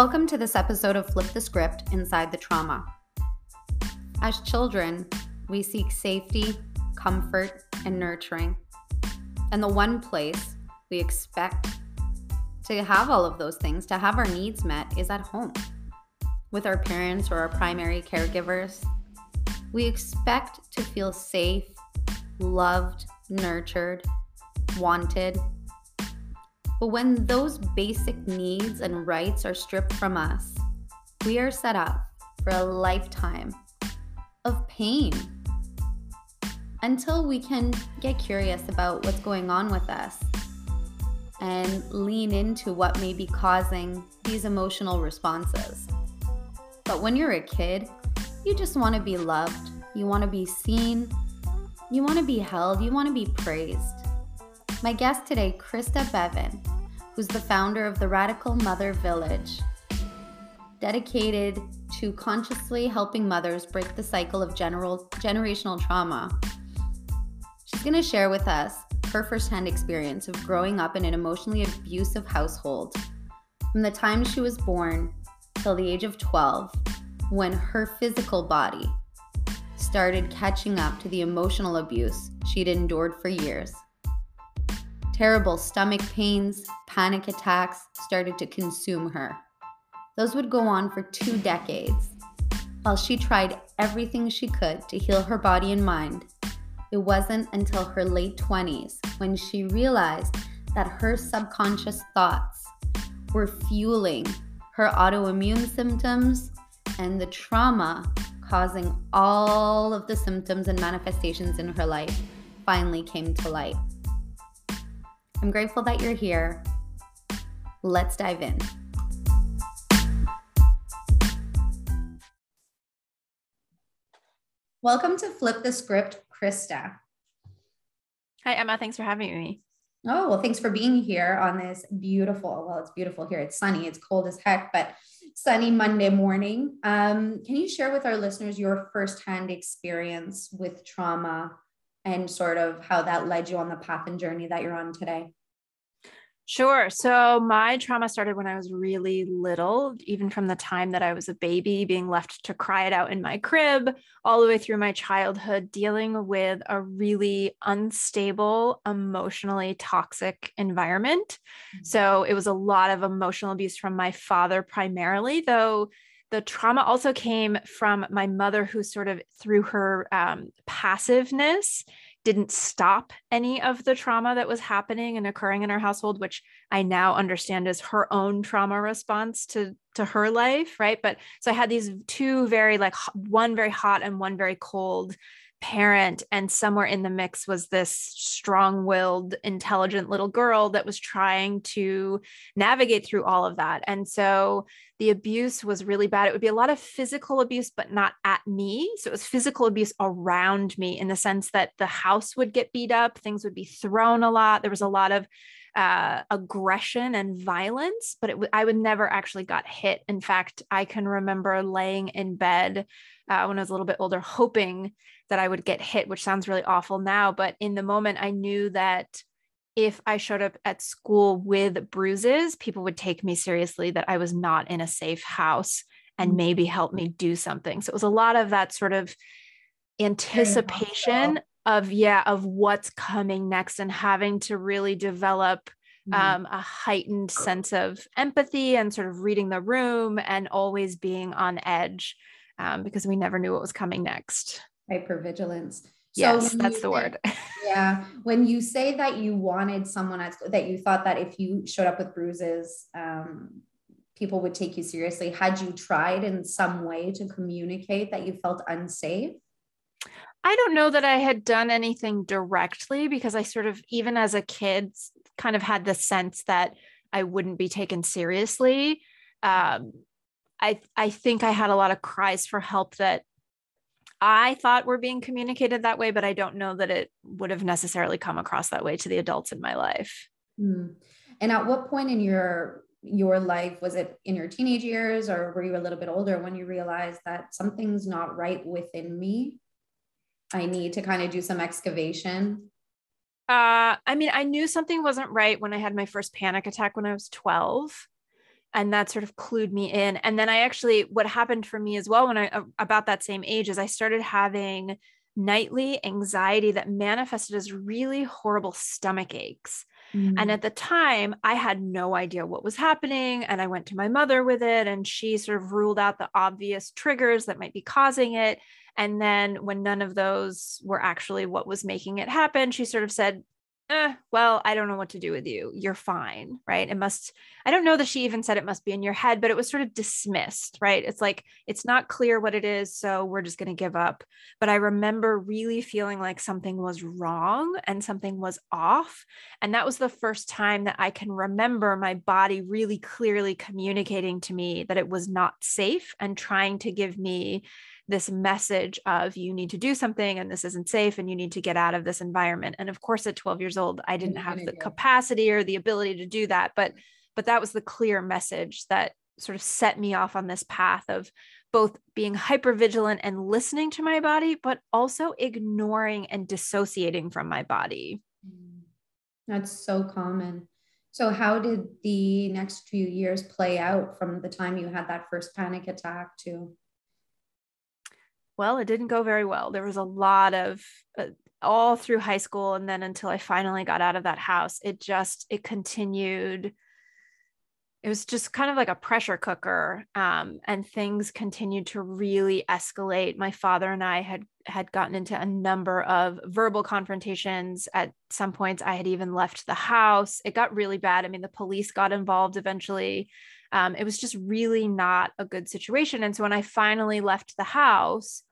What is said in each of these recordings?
Welcome to this episode of Flip the Script, Inside the Trauma. As children, we seek safety, comfort, and nurturing. And the one place we expect to have all of those things, to have our needs met, is at home. With our parents or our primary caregivers, we expect to feel safe, loved, nurtured, wanted. But when those basic needs and rights are stripped from us, we are set up for a lifetime of pain until we can get curious about what's going on with us and lean into what may be causing these emotional responses. But when you're a kid, you just want to be loved, you want to be seen, you want to be held, you want to be praised. My guest today, Christa Bevan, who's the founder of The Radical Mother Village, dedicated to consciously helping mothers break the cycle of generational trauma. She's going to share with us her firsthand experience of growing up in an emotionally abusive household from the time she was born till the age of 12, when her physical body started catching up to the emotional abuse she'd endured for years. Terrible stomach pains, panic attacks started to consume her. Those would go on for 2 decades. While she tried everything she could to heal her body and mind, it wasn't until her late 20s when she realized that her subconscious thoughts were fueling her autoimmune symptoms and the trauma causing all of the symptoms and manifestations in her life finally came to light. I'm grateful that you're here. Let's dive in. Welcome to Flip the Script, Christa. Hi, Emma. Thanks for having me. Oh, well, thanks for being here on this beautiful, well, it's beautiful here. It's sunny. It's cold as heck, but sunny Monday morning. Can you share with our listeners your firsthand experience with trauma and sort of how that led you on the path and journey that you're on today? Sure. So my trauma started when I was really little, even from the time that I was a baby, being left to cry it out in my crib, all the way through my childhood, dealing with a really unstable, emotionally toxic environment. Mm-hmm. So it was a lot of emotional abuse from my father primarily, though the trauma also came from my mother, who sort of through her passiveness didn't stop any of the trauma that was happening and occurring in our household, which I now understand is her own trauma response to her life, right? But so I had these two very one very hot and one very cold parent. And somewhere in the mix was this strong-willed, intelligent little girl that was trying to navigate through all of that. And so the abuse was really bad. It would be a lot of physical abuse, but not at me. So it was physical abuse around me in the sense that the house would get beat up, things would be thrown a lot. There was a lot of aggression and violence, but I would never actually got hit. In fact, I can remember laying in bed when I was a little bit older, hoping that I would get hit, which sounds really awful now. But in the moment, I knew that if I showed up at school with bruises, people would take me seriously, that I was not in a safe house, and maybe help me do something. So it was a lot of that sort of anticipation of what's coming next, and having to really develop a heightened sense of empathy and sort of reading the room and always being on edge because we never knew what was coming next. Hypervigilance. Yes, that's the word. Yeah. When you say that you wanted someone at school, that you thought that if you showed up with bruises, people would take you seriously, had you tried in some way to communicate that you felt unsafe? I don't know that I had done anything directly, because I sort of, even as a kid, kind of had the sense that I wouldn't be taken seriously. I think I had a lot of cries for help that I thought were being communicated that way, but I don't know that it would have necessarily come across that way to the adults in my life. Mm. And at what point in your life, was it in your teenage years, or were you a little bit older when you realized that something's not right within me? I need to kind of do some excavation. I mean, I knew something wasn't right when I had my first panic attack when I was 12. And that sort of clued me in. And then I actually, what happened for me as well, when I, about that same age, is I started having nightly anxiety that manifested as really horrible stomach aches. Mm-hmm. And at the time I had no idea what was happening. And I went to my mother with it, and she sort of ruled out the obvious triggers that might be causing it. And then when none of those were actually what was making it happen, she sort of said, well, I don't know what to do with you. You're fine. Right. I don't know that she even said it must be in your head, but it was sort of dismissed, right? It's like, it's not clear what it is, so we're just going to give up. But I remember really feeling like something was wrong and something was off. And that was the first time that I can remember my body really clearly communicating to me that it was not safe and trying to give me this message of, you need to do something, and this isn't safe, and you need to get out of this environment. And of course, at 12 years old, I didn't have the capacity or the ability to do that. But that was the clear message that sort of set me off on this path of both being hypervigilant and listening to my body, but also ignoring and dissociating from my body. That's so common. So how did the next few years play out from the time you had that first panic attack to? Well, it didn't go very well. There was a lot of all through high school. And then until I finally got out of that house, it continued. It was just kind of like a pressure cooker. And things continued to really escalate. My father and I had gotten into a number of verbal confrontations. At some points, I had even left the house. It got really bad. I mean, the police got involved eventually. It was just really not a good situation. And so when I finally left the house,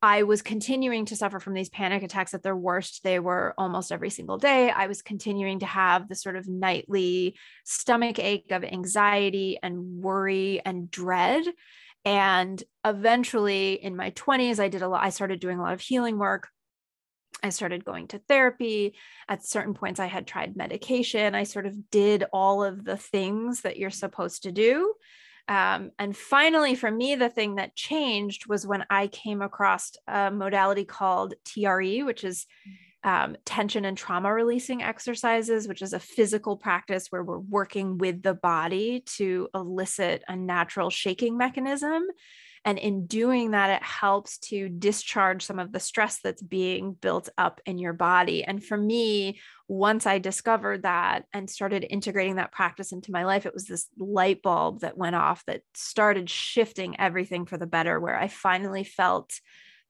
I was continuing to suffer from these panic attacks at their worst. They were almost every single day. I was continuing to have the sort of nightly stomach ache of anxiety and worry and dread. And eventually in my 20s, I started doing a lot of healing work. I started going to therapy. At certain points, I had tried medication. I sort of did all of the things that you're supposed to do. And finally, for me, the thing that changed was when I came across a modality called TRE, which is tension and trauma releasing exercises, which is a physical practice where we're working with the body to elicit a natural shaking mechanism. And in doing that, it helps to discharge some of the stress that's being built up in your body. And for me, once I discovered that and started integrating that practice into my life, it was this light bulb that went off that started shifting everything for the better, where I finally felt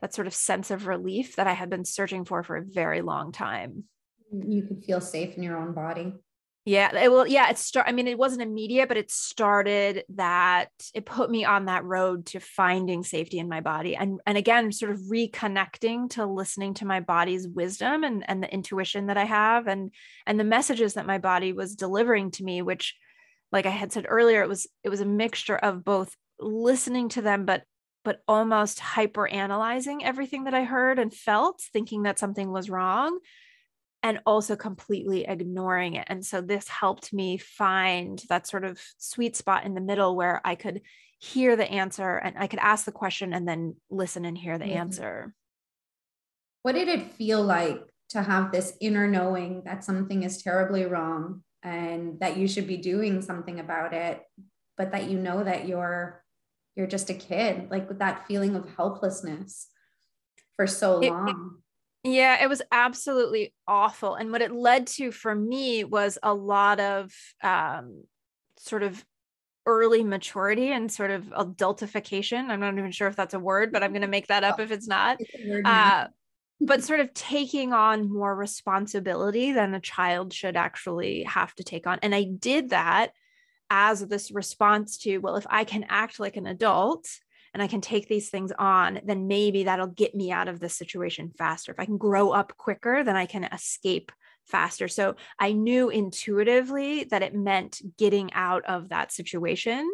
that sort of sense of relief that I had been searching for a very long time. You could feel safe in your own body. Yeah. Well, yeah, it wasn't immediate, but it put me on that road to finding safety in my body. And again, sort of reconnecting to listening to my body's wisdom and the intuition that I have and the messages that my body was delivering to me, which, like I had said earlier, it was a mixture of both listening to them, but almost hyper analyzing everything that I heard and felt, thinking that something was wrong, and also completely ignoring it. And so this helped me find that sort of sweet spot in the middle where I could hear the answer and I could ask the question and then listen and hear the answer. What did it feel like to have this inner knowing that something is terribly wrong and that you should be doing something about it, but that you know that you're just a kid, like with that feeling of helplessness for so long? Yeah, it was absolutely awful. And what it led to for me was a lot of sort of early maturity and sort of adultification. I'm not even sure if that's a word, but I'm going to make that up if it's not. But sort of taking on more responsibility than a child should actually have to take on. And I did that as this response to, well, if I can act like an adult, and I can take these things on, then maybe that'll get me out of this situation faster. If I can grow up quicker, then I can escape faster. So I knew intuitively that it meant getting out of that situation.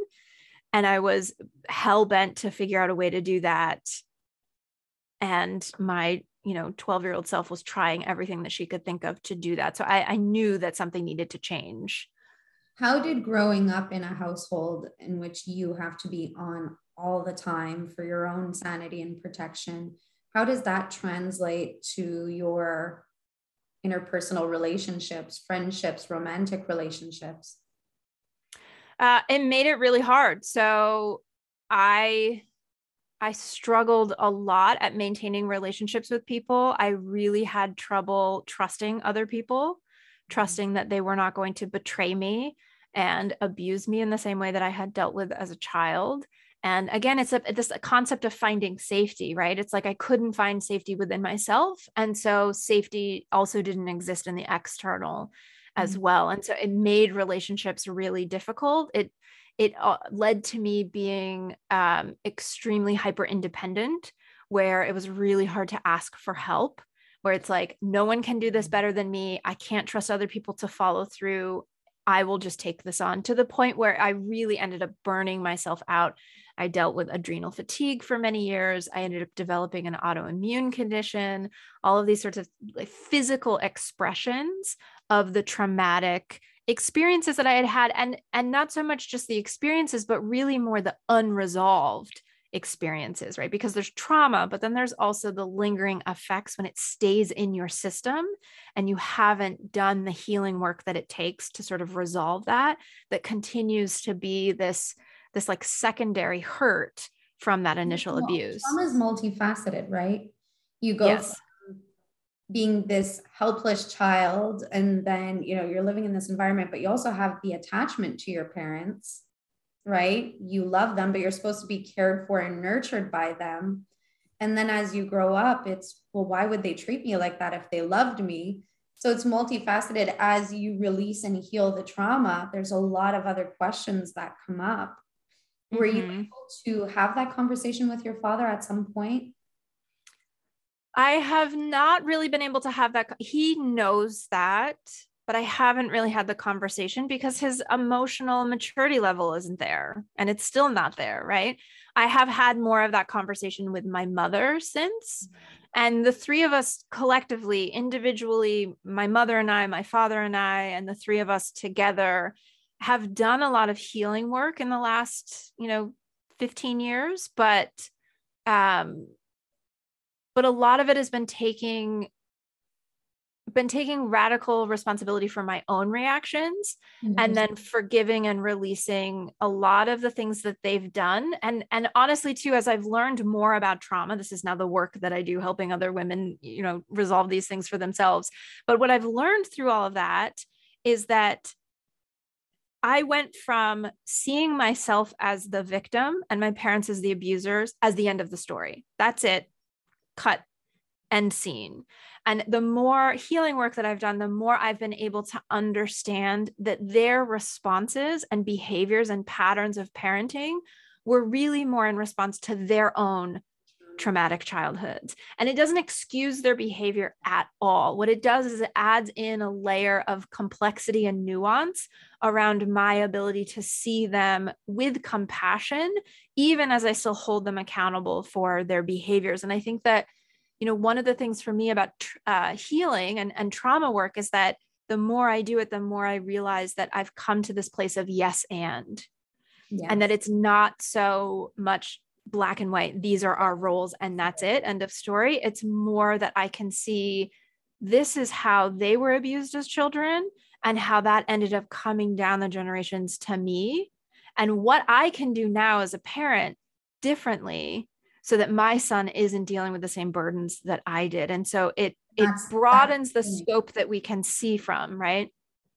And I was hell-bent to figure out a way to do that. And my 12-year-old self was trying everything that she could think of to do that. So I knew that something needed to change. How did growing up in a household in which you have to be on all the time for your own sanity and protection, how does that translate to your interpersonal relationships, friendships, romantic relationships? It made it really hard. So I struggled a lot at maintaining relationships with people. I really had trouble trusting other people, trusting that they were not going to betray me and abuse me in the same way that I had dealt with as a child. And again, it's this concept of finding safety, right? It's like I couldn't find safety within myself. And so safety also didn't exist in the external as well. And so it made relationships really difficult. It led to me being extremely hyper-independent, where it was really hard to ask for help, where it's like, no one can do this better than me. I can't trust other people to follow through. I will just take this on, to the point where I really ended up burning myself out. I dealt with adrenal fatigue for many years. I ended up developing an autoimmune condition, all of these sorts of physical expressions of the traumatic experiences that I had had, and not so much just the experiences, but really more the unresolved experiences, right? Because there's trauma, but then there's also the lingering effects when it stays in your system and you haven't done the healing work that it takes to sort of resolve that, that continues to be this like secondary hurt from that initial abuse. Trauma is multifaceted, right? You go from being this helpless child, and then, you're living in this environment, but you also have the attachment to your parents, right? You love them, but you're supposed to be cared for and nurtured by them. And then as you grow up, it's, well, why would they treat me like that if they loved me? So it's multifaceted. As you release and heal the trauma, there's a lot of other questions that come up. Were you able to have that conversation with your father at some point? I have not really been able to have that. He knows that, but I haven't really had the conversation because his emotional maturity level isn't there, and it's still not there, right? I have had more of that conversation with my mother since, and the three of us collectively, individually, my mother and I, my father and I, and the three of us together have done a lot of healing work in the last, 15 years, but a lot of it has been taking radical responsibility for my own reactions, and then forgiving and releasing a lot of the things that they've done. And honestly too, as I've learned more about trauma, this is now the work that I do, helping other women, resolve these things for themselves. But what I've learned through all of that is that I went from seeing myself as the victim and my parents as the abusers as the end of the story. That's it. Cut. End scene. And the more healing work that I've done, the more I've been able to understand that their responses and behaviors and patterns of parenting were really more in response to their own traumatic childhoods. And it doesn't excuse their behavior at all. What it does is it adds in a layer of complexity and nuance around my ability to see them with compassion, even as I still hold them accountable for their behaviors. And I think that one of the things for me about healing and trauma work is that the more I do it, the more I realize that I've come to this place of yes, and that it's not so much black and white. These are our roles and that's it. End of story. It's more that I can see this is how they were abused as children and how that ended up coming down the generations to me, and what I can do now as a parent differently, so that my son isn't dealing with the same burdens that I did. And so it broadens the scope that we can see from, right?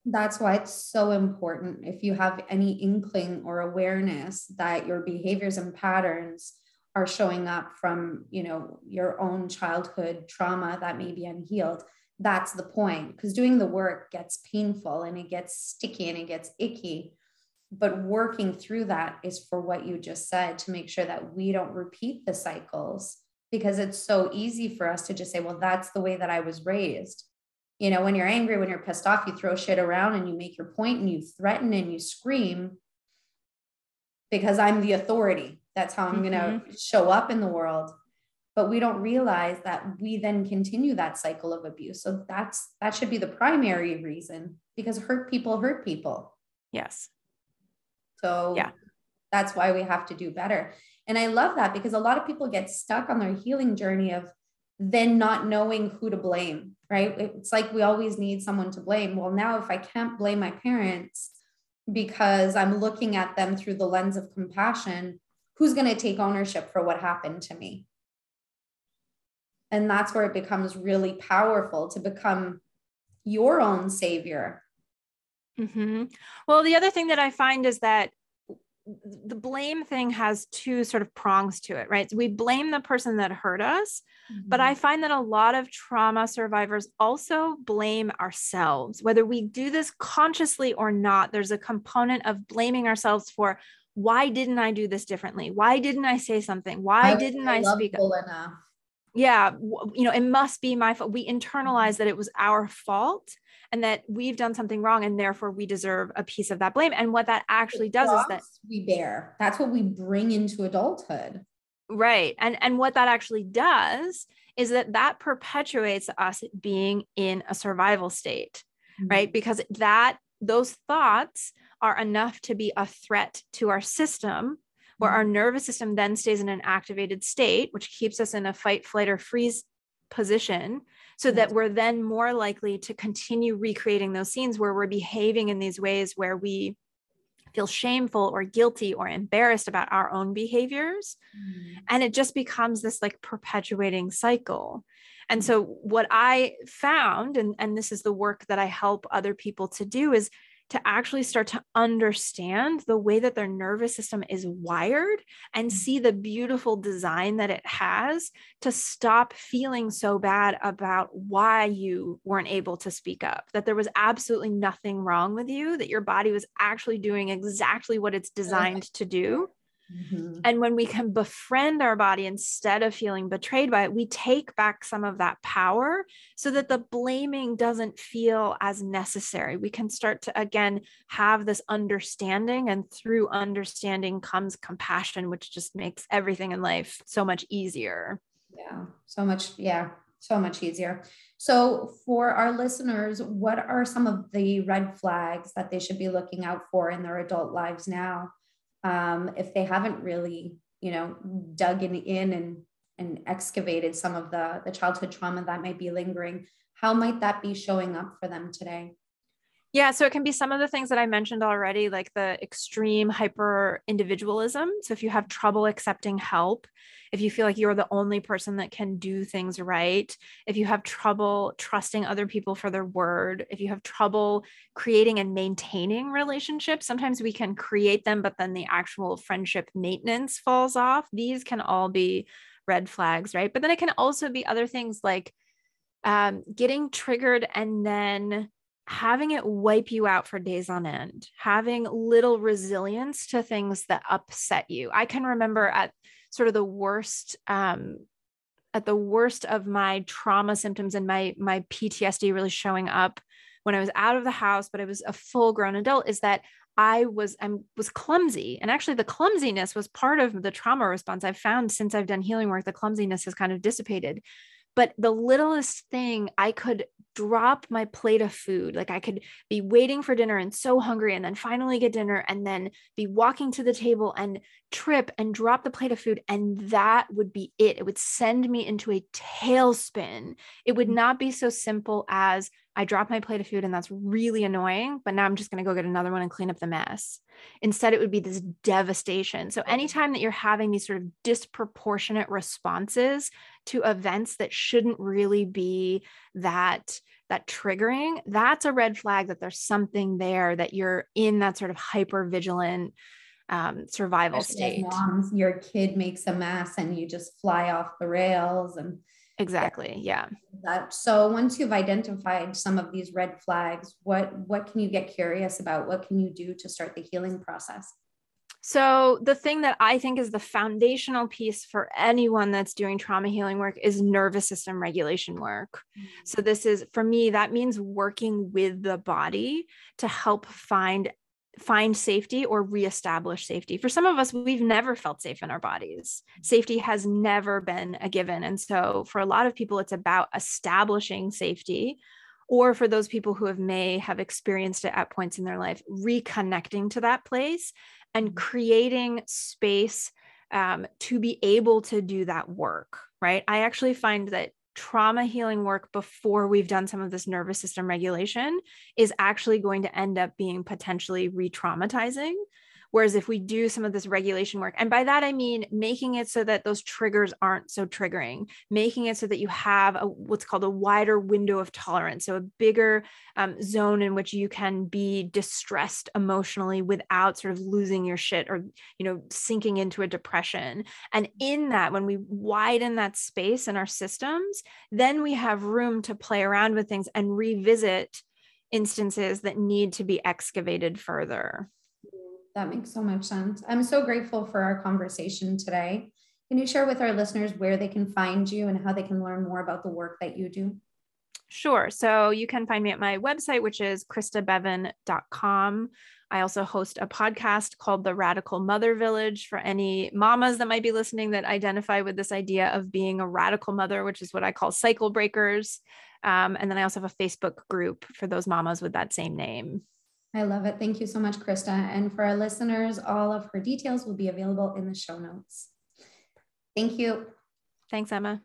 That's why it's so important, if you have any inkling or awareness that your behaviors and patterns are showing up from, your own childhood trauma that may be unhealed. That's the point, because doing the work gets painful and it gets sticky and it gets icky. But working through that is for what you just said, to make sure that we don't repeat the cycles, because it's so easy for us to just say, well, that's the way that I was raised. When you're angry, when you're pissed off, you throw shit around and you make your point and you threaten and you scream because I'm the authority. That's how I'm going to show up in the world. But we don't realize that we then continue that cycle of abuse. So that should be the primary reason, because hurt people hurt people. Yes. So that's why we have to do better. And I love that, because a lot of people get stuck on their healing journey of then not knowing who to blame, right? It's like we always need someone to blame. Well, now if I can't blame my parents, because I'm looking at them through the lens of compassion, who's going to take ownership for what happened to me? And that's where it becomes really powerful to become your own savior. Mm-hmm. Well, the other thing that I find is that the blame thing has two sort of prongs to it, right? We blame the person that hurt us, mm-hmm. but I find that a lot of trauma survivors also blame ourselves. Whether we do this consciously or not, there's a component of blaming ourselves for, why didn't I do this differently? Why didn't I say something? Why didn't I speak up? Enough. Yeah. You know, it must be my fault. We internalize that it was our fault and that we've done something wrong, and therefore we deserve a piece of that blame. And what that actually does is that we bear, that's what we bring into adulthood. Right. And what that actually does is that perpetuates us being in a survival state, mm-hmm. right? Because those thoughts are enough to be a threat to our system, where our nervous system then stays in an activated state, which keeps us in a fight, flight, or freeze position, so that we're then more likely to continue recreating those scenes where we're behaving in these ways where we feel shameful or guilty or embarrassed about our own behaviors. Mm-hmm. And it just becomes this like perpetuating cycle. And so what I found, and this is the work that I help other people to do, is to actually start to understand the way that their nervous system is wired and see the beautiful design that it has to stop feeling so bad about why you weren't able to speak up, that there was absolutely nothing wrong with you, that your body was actually doing exactly what it's designed to do. Mm-hmm. And when we can befriend our body instead of feeling betrayed by it, we take back some of that power so that the blaming doesn't feel as necessary. We can start to, again, have this understanding, and through understanding comes compassion, which just makes everything in life so much easier. Yeah. So much easier. So for our listeners, what are some of the red flags that they should be looking out for in their adult lives now? If they haven't really, dug in and excavated some of the childhood trauma that might be lingering, how might that be showing up for them today? Yeah. So it can be some of the things that I mentioned already, like the extreme hyper individualism. So if you have trouble accepting help, if you feel like you're the only person that can do things right, if you have trouble trusting other people for their word, if you have trouble creating and maintaining relationships, sometimes we can create them, but then the actual friendship maintenance falls off. These can all be red flags, right? But then it can also be other things like getting triggered and then having it wipe you out for days on end, having little resilience to things that upset you. I can remember at sort of the worst of my trauma symptoms and my PTSD really showing up when I was out of the house, but I was a full grown adult, is that I was clumsy. And actually the clumsiness was part of the trauma response. I've found since I've done healing work, the clumsiness has kind of dissipated. But the littlest thing, I could drop my plate of food. Like I could be waiting for dinner and so hungry, and then finally get dinner, and then be walking to the table and trip and drop the plate of food. And that would be it. It would send me into a tailspin. It would not be so simple as I dropped my plate of food and that's really annoying, but now I'm just going to go get another one and clean up the mess. Instead, it would be this devastation. So anytime that you're having these sort of disproportionate responses to events that shouldn't really be that triggering, that's a red flag that there's something there, that you're in that sort of hyper-vigilant survival state. Moms, your kid makes a mess and you just fly off the rails and... Exactly. Yeah. So once you've identified some of these red flags, what can you get curious about? What can you do to start the healing process? So the thing that I think is the foundational piece for anyone that's doing trauma healing work is nervous system regulation work. Mm-hmm. So this is, for me, that means working with the body to help find safety or reestablish safety. For some of us, we've never felt safe in our bodies. Safety has never been a given. And so for a lot of people, it's about establishing safety, or for those people who may have experienced it at points in their life, reconnecting to that place and creating space to be able to do that work, right? I actually find that trauma healing work before we've done some of this nervous system regulation is actually going to end up being potentially re-traumatizing. Whereas if we do some of this regulation work, and by that, I mean, making it so that those triggers aren't so triggering, making it so that you have a, what's called a wider window of tolerance. So a bigger zone in which you can be distressed emotionally without sort of losing your shit or, you know, sinking into a depression. And in that, when we widen that space in our systems, then we have room to play around with things and revisit instances that need to be excavated further. That makes so much sense. I'm so grateful for our conversation today. Can you share with our listeners where they can find you and how they can learn more about the work that you do? Sure. So you can find me at my website, which is ChristaBevan.com. I also host a podcast called The Radical Mother Village for any mamas that might be listening that identify with this idea of being a radical mother, which is what I call cycle breakers. And then I also have a Facebook group for those mamas with that same name. I love it. Thank you so much, Christa. And for our listeners, all of her details will be available in the show notes. Thank you. Thanks, Emma.